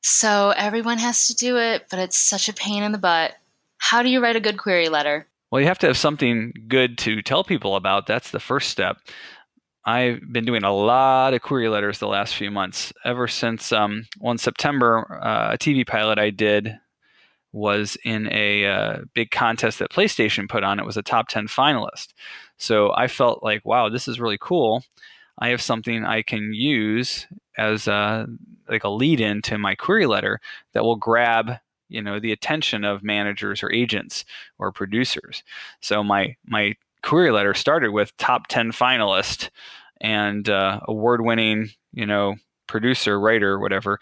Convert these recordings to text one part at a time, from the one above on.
So everyone has to do it, but it's such a pain in the butt. How do you write a good query letter? Well, you have to have something good to tell people about. That's the first step. I've been doing a lot of query letters the last few months. Ever since one September, a TV pilot I did was in a big contest that PlayStation put on. It was a top 10 finalist. So I felt like, wow, this is really cool. I have something I can use as a lead-in to my query letter that will grab, the attention of managers or agents or producers. So my query letter started with top 10 finalist and award-winning, producer, writer, whatever.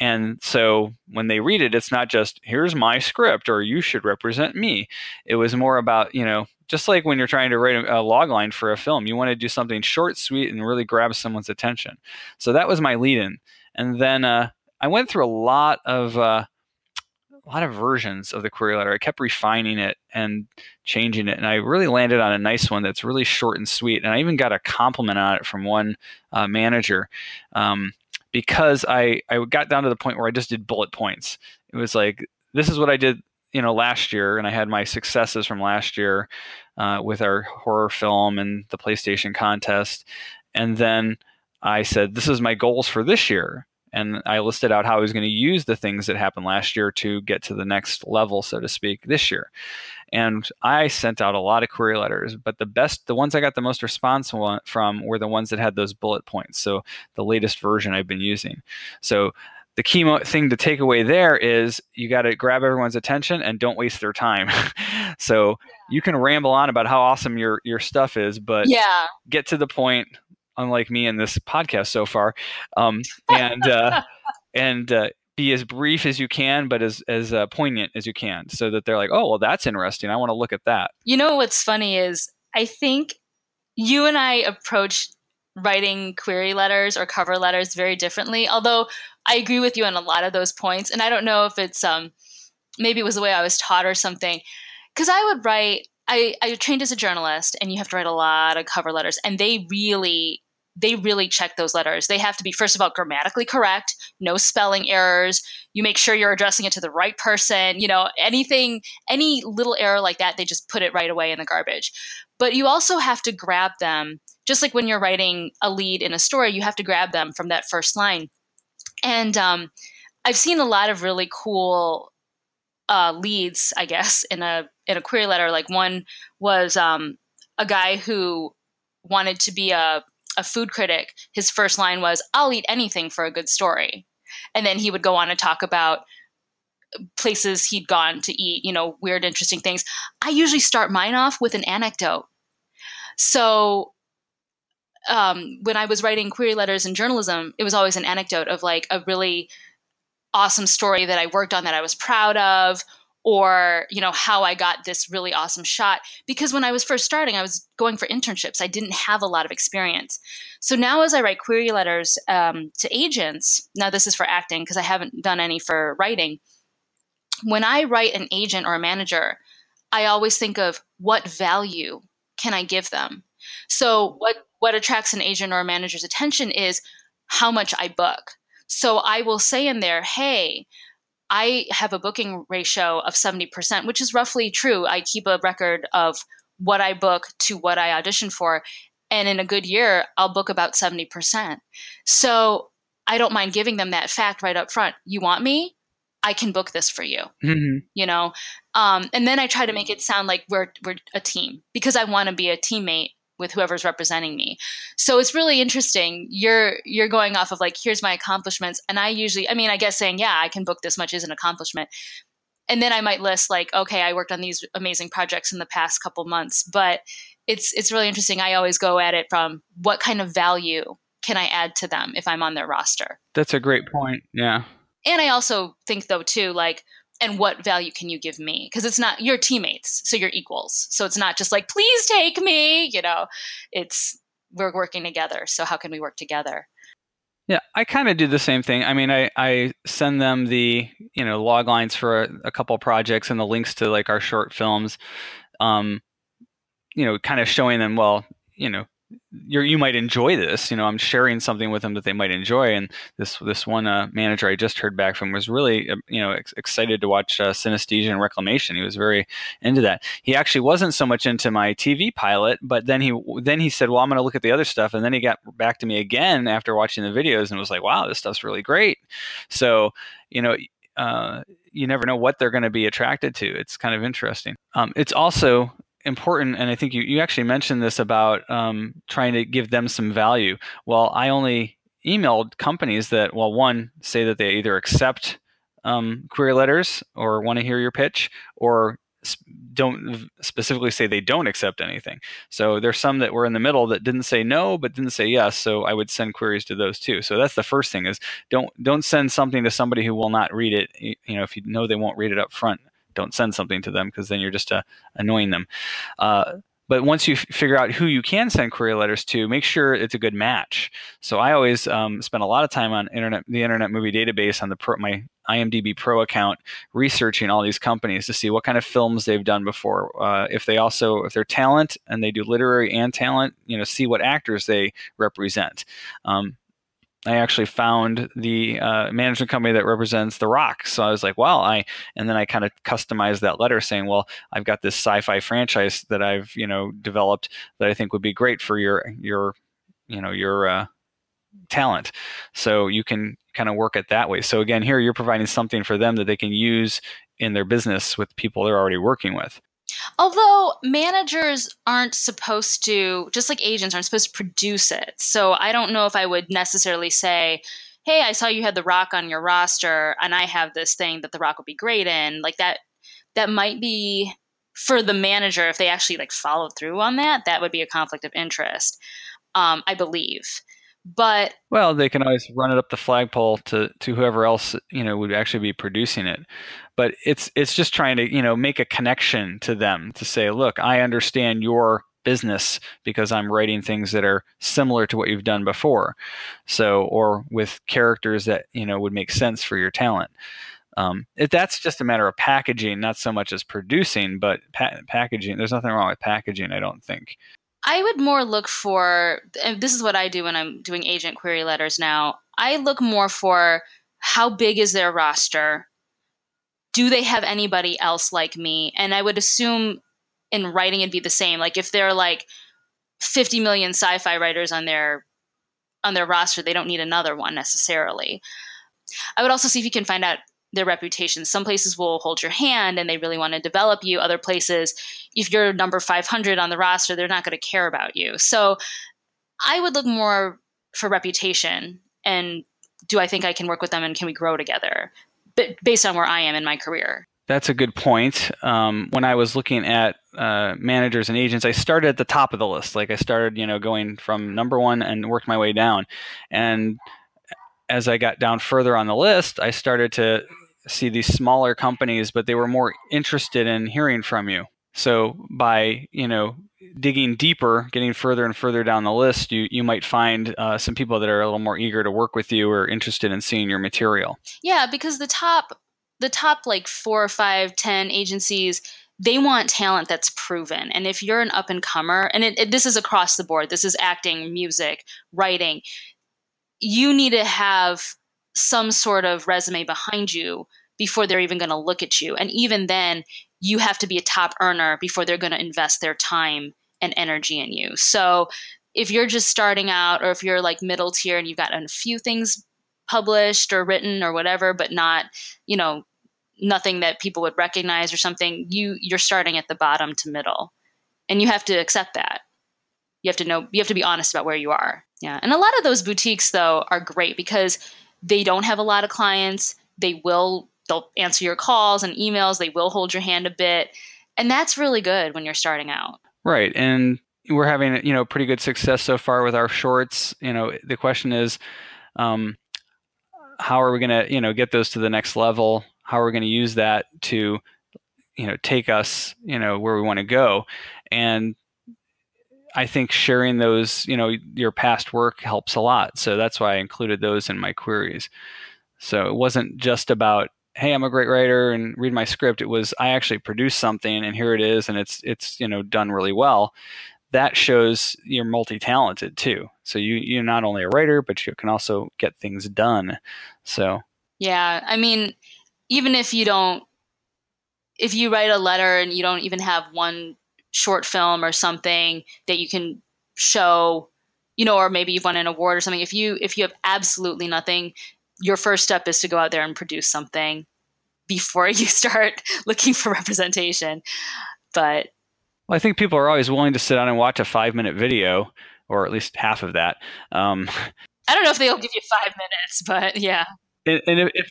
And so when they read it, it's not just, here's my script or you should represent me. It was more about, just like when you're trying to write a log line for a film, you want to do something short, sweet, and really grab someone's attention. So that was my lead-in. And then I went through a lot of versions of the query letter. I kept refining it and changing it. And I really landed on a nice one that's really short and sweet. And I even got a compliment on it from one manager. Because I got down to the point where I just did bullet points. It was like, this is what I did, last year. And I had my successes from last year with our horror film and the PlayStation contest. And then I said, this is my goals for this year. And I listed out how I was going to use the things that happened last year to get to the next level, so to speak, this year. And I sent out a lot of query letters, but the ones I got the most response from were the ones that had those bullet points. So the latest version I've been using. So the key thing to take away there is you got to grab everyone's attention and don't waste their time. So you can ramble on about how awesome your stuff is, but get to the point. Unlike me in this podcast so far, and be as brief as you can, but as poignant as you can, so that they're like, oh, well, that's interesting. I want to look at that. What's funny is I think you and I approach writing query letters or cover letters very differently. Although I agree with you on a lot of those points, and I don't know if it's maybe it was the way I was taught or something, because I would write. I trained as a journalist, and you have to write a lot of cover letters, and they really check those letters. They have to be, first of all, grammatically correct, no spelling errors. You make sure you're addressing it to the right person. Anything, any little error like that, they just put it right away in the garbage. But you also have to grab them, just like when you're writing a lead in a story, you have to grab them from that first line. And I've seen a lot of really cool leads, I guess, in a query letter. Like one was a guy who wanted to be a food critic. His first line was, I'll eat anything for a good story. And then he would go on to talk about places he'd gone to eat, weird, interesting things. I usually start mine off with an anecdote. So when I was writing query letters in journalism, it was always an anecdote of like a really awesome story that I worked on that I was proud of, or, how I got this really awesome shot. Because when I was first starting, I was going for internships. I didn't have a lot of experience. So now as I write query letters to agents, now this is for acting because I haven't done any for writing. When I write an agent or a manager, I always think of what value can I give them? So what attracts an agent or a manager's attention is how much I book. So I will say in there, hey, I have a booking ratio of 70%, which is roughly true. I keep a record of what I book to what I audition for. And in a good year, I'll book about 70%. So I don't mind giving them that fact right up front. You want me? I can book this for you, mm-hmm. And then I try to make it sound like we're a team, because I want to be a teammate with whoever's representing me. So it's really interesting. You're going off of like, here's my accomplishments. And I usually, I guess saying, yeah, I can book this much is an accomplishment. And then I might list like, okay, I worked on these amazing projects in the past couple months, but it's really interesting. I always go at it from what kind of value can I add to them if I'm on their roster? That's a great point. Yeah. And I also think, though, too, like, and what value can you give me? Because it's not, you're teammates, so you're equals. So it's not just like, please take me, you know, it's, we're working together. So how can we work together? Yeah, I kind of do the same thing. I mean, I send them the, you know, log lines for a couple of projects and the links to like our short films, you know, kind of showing them, well, you know, you might enjoy this, you know, I'm sharing something with them that they might enjoy. And this one manager I just heard back from was really, you know, excited to watch Synesthesia and Reclamation. He was very into that. He actually wasn't so much into my TV pilot, but then he said, well, I'm going to look at the other stuff. And then he got back to me again after watching the videos and was like, wow, this stuff's really great. So, you know, you never know what they're going to be attracted to. It's kind of interesting. It's also important, and I think you actually mentioned this about trying to give them some value. Well, I only emailed companies that, well, one, say that they either accept query letters or want to hear your pitch, or don't specifically say they don't accept anything. So there's some that were in the middle that didn't say no, but didn't say yes. So I would send queries to those too. So that's the first thing, is don't send something to somebody who will not read it. You know, if you know they won't read it up front, don't send something to them, because then you're just annoying them. But once you figure out who you can send query letters to, make sure it's a good match. So I always spend a lot of time on the Internet Movie Database on my IMDb Pro account, researching all these companies to see what kind of films they've done before. If they're talent and they do literary and talent, you know, see what actors they represent. I actually found the management company that represents The Rock. So I was like, well, and then I kind of customized that letter saying, well, I've got this sci-fi franchise that I've, you know, developed that I think would be great for your talent. So you can kind of work it that way. So again, here you're providing something for them that they can use in their business with people they're already working with. Although managers aren't supposed to, just like agents aren't supposed to produce it. So I don't know if I would necessarily say, hey, I saw you had The Rock on your roster and I have this thing that The Rock would be great in. Like that might be for the manager. If they actually like followed through on that, that would be a conflict of interest, I believe. But well, they can always run it up the flagpole to whoever else, you know, would actually be producing it. But it's just trying to, you know, make a connection to them to say, look, I understand your business because I'm writing things that are similar to what you've done before. So, or with characters that, you know, would make sense for your talent. That's just a matter of packaging, not so much as producing, but packaging. There's nothing wrong with packaging, I don't think. I would more look for, and this is what I do when I'm doing agent query letters now, I look more for how big is their roster? Do they have anybody else like me? And I would assume in writing it'd be the same. Like if there are like 50 million sci-fi writers on their roster, they don't need another one necessarily. I would also see if you can find out their reputation. Some places will hold your hand and they really want to develop you. Other places, if you're number 500 on the roster, they're not going to care about you. So I would look more for reputation and do I think I can work with them and can we grow together, but based on where I am in my career. That's a good point. When I was looking at managers and agents, I started at the top of the list. Like I started, you know, going from number one and worked my way down. And as I got down further on the list, I started to see these smaller companies, but they were more interested in hearing from you. So by, you know, digging deeper, getting further and further down the list, you might find some people that are a little more eager to work with you or interested in seeing your material. Yeah, because the top like 4 or 5, 10 agencies, they want talent that's proven. And if you're an up and comer, and this is across the board, this is acting, music, writing, you need to have some sort of resume behind you before they're even going to look at you. And even then, you have to be a top earner before they're going to invest their time and energy in you. So if you're just starting out, or if you're like middle tier and you've got a few things published or written or whatever, but not, you know, nothing that people would recognize or something, you're starting at the bottom to middle. And you have to accept that. You have to know, you have to be honest about where you are. Yeah. And a lot of those boutiques, though, are great because they don't have a lot of clients. They'll answer your calls and emails. They will hold your hand a bit. And that's really good when you're starting out. Right. And we're having, you know, pretty good success so far with our shorts. You know, the question is, how are we going to, get those to the next level? How are we going to use that to, take us, where we want to go? And I think sharing those, your past work helps a lot. So that's why I included those in my queries. So it wasn't just about, hey, I'm a great writer and read my script. It was, I actually produced something and here it is. And it's, done really well. That shows you're multi-talented too. So you're not only a writer, but you can also get things done. So, yeah, I mean, even if you write a letter and you don't even have one short film or something that you can show, or maybe you've won an award or something, if you have absolutely nothing, your first step is to go out there and produce something before you start looking for representation. But well, I think people are always willing to sit down and watch a 5-minute video, or at least half of that. I don't know if they'll give you 5 minutes, but yeah. And if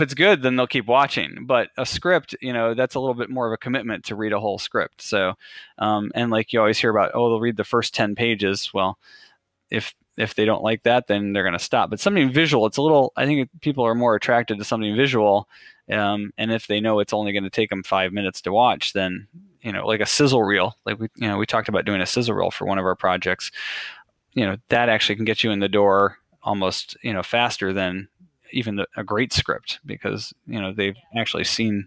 it's good, then they'll keep watching. But a script, that's a little bit more of a commitment to read a whole script. So, and like you always hear about, oh, they'll read the first 10 pages. Well, if they don't like that, then they're going to stop. But something visual, I think people are more attracted to something visual. And if they know it's only going to take them 5 minutes to watch, then, like a sizzle reel, like we talked about doing a sizzle reel for one of our projects, that actually can get you in the door almost, faster than even a great script, because, they've actually seen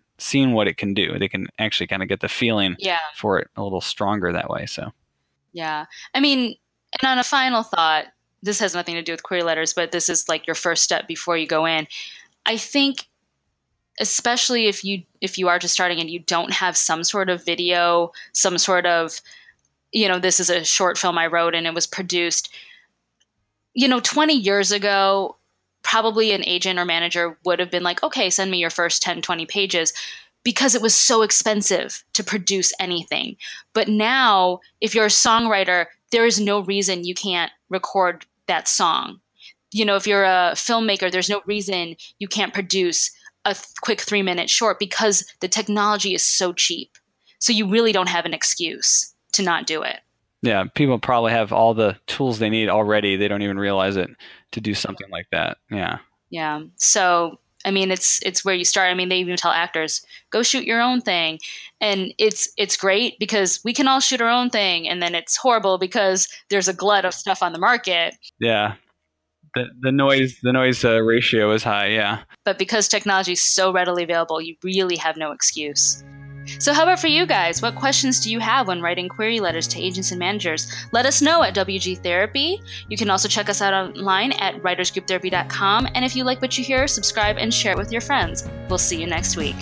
what it can do. They can actually kind of get the feeling for it a little stronger that way. So, yeah, I mean, and on a final thought, this has nothing to do with query letters, but this is like your first step before you go in. I think, especially if you are just starting and you don't have some sort of video, some sort of, this is a short film I wrote and it was produced, 20 years ago, probably an agent or manager would have been like, okay, send me your first 10, 20 pages, because it was so expensive to produce anything. But now, if you're a songwriter, there is no reason you can't record that song. If you're a filmmaker, there's no reason you can't produce a quick 3-minute short, because the technology is so cheap. So you really don't have an excuse to not do it. Yeah. People probably have all the tools they need already. They don't even realize it, to do something like that. Yeah. Yeah. So, I mean, it's where you start. I mean, they even tell actors, go shoot your own thing. And it's great because we can all shoot our own thing. And then it's horrible because there's a glut of stuff on the market. Yeah. The noise ratio is high, yeah. But because technology is so readily available, you really have no excuse. So how about for you guys? What questions do you have when writing query letters to agents and managers? Let us know at WG Therapy. You can also check us out online at writersgrouptherapy.com. And if you like what you hear, subscribe and share it with your friends. We'll see you next week.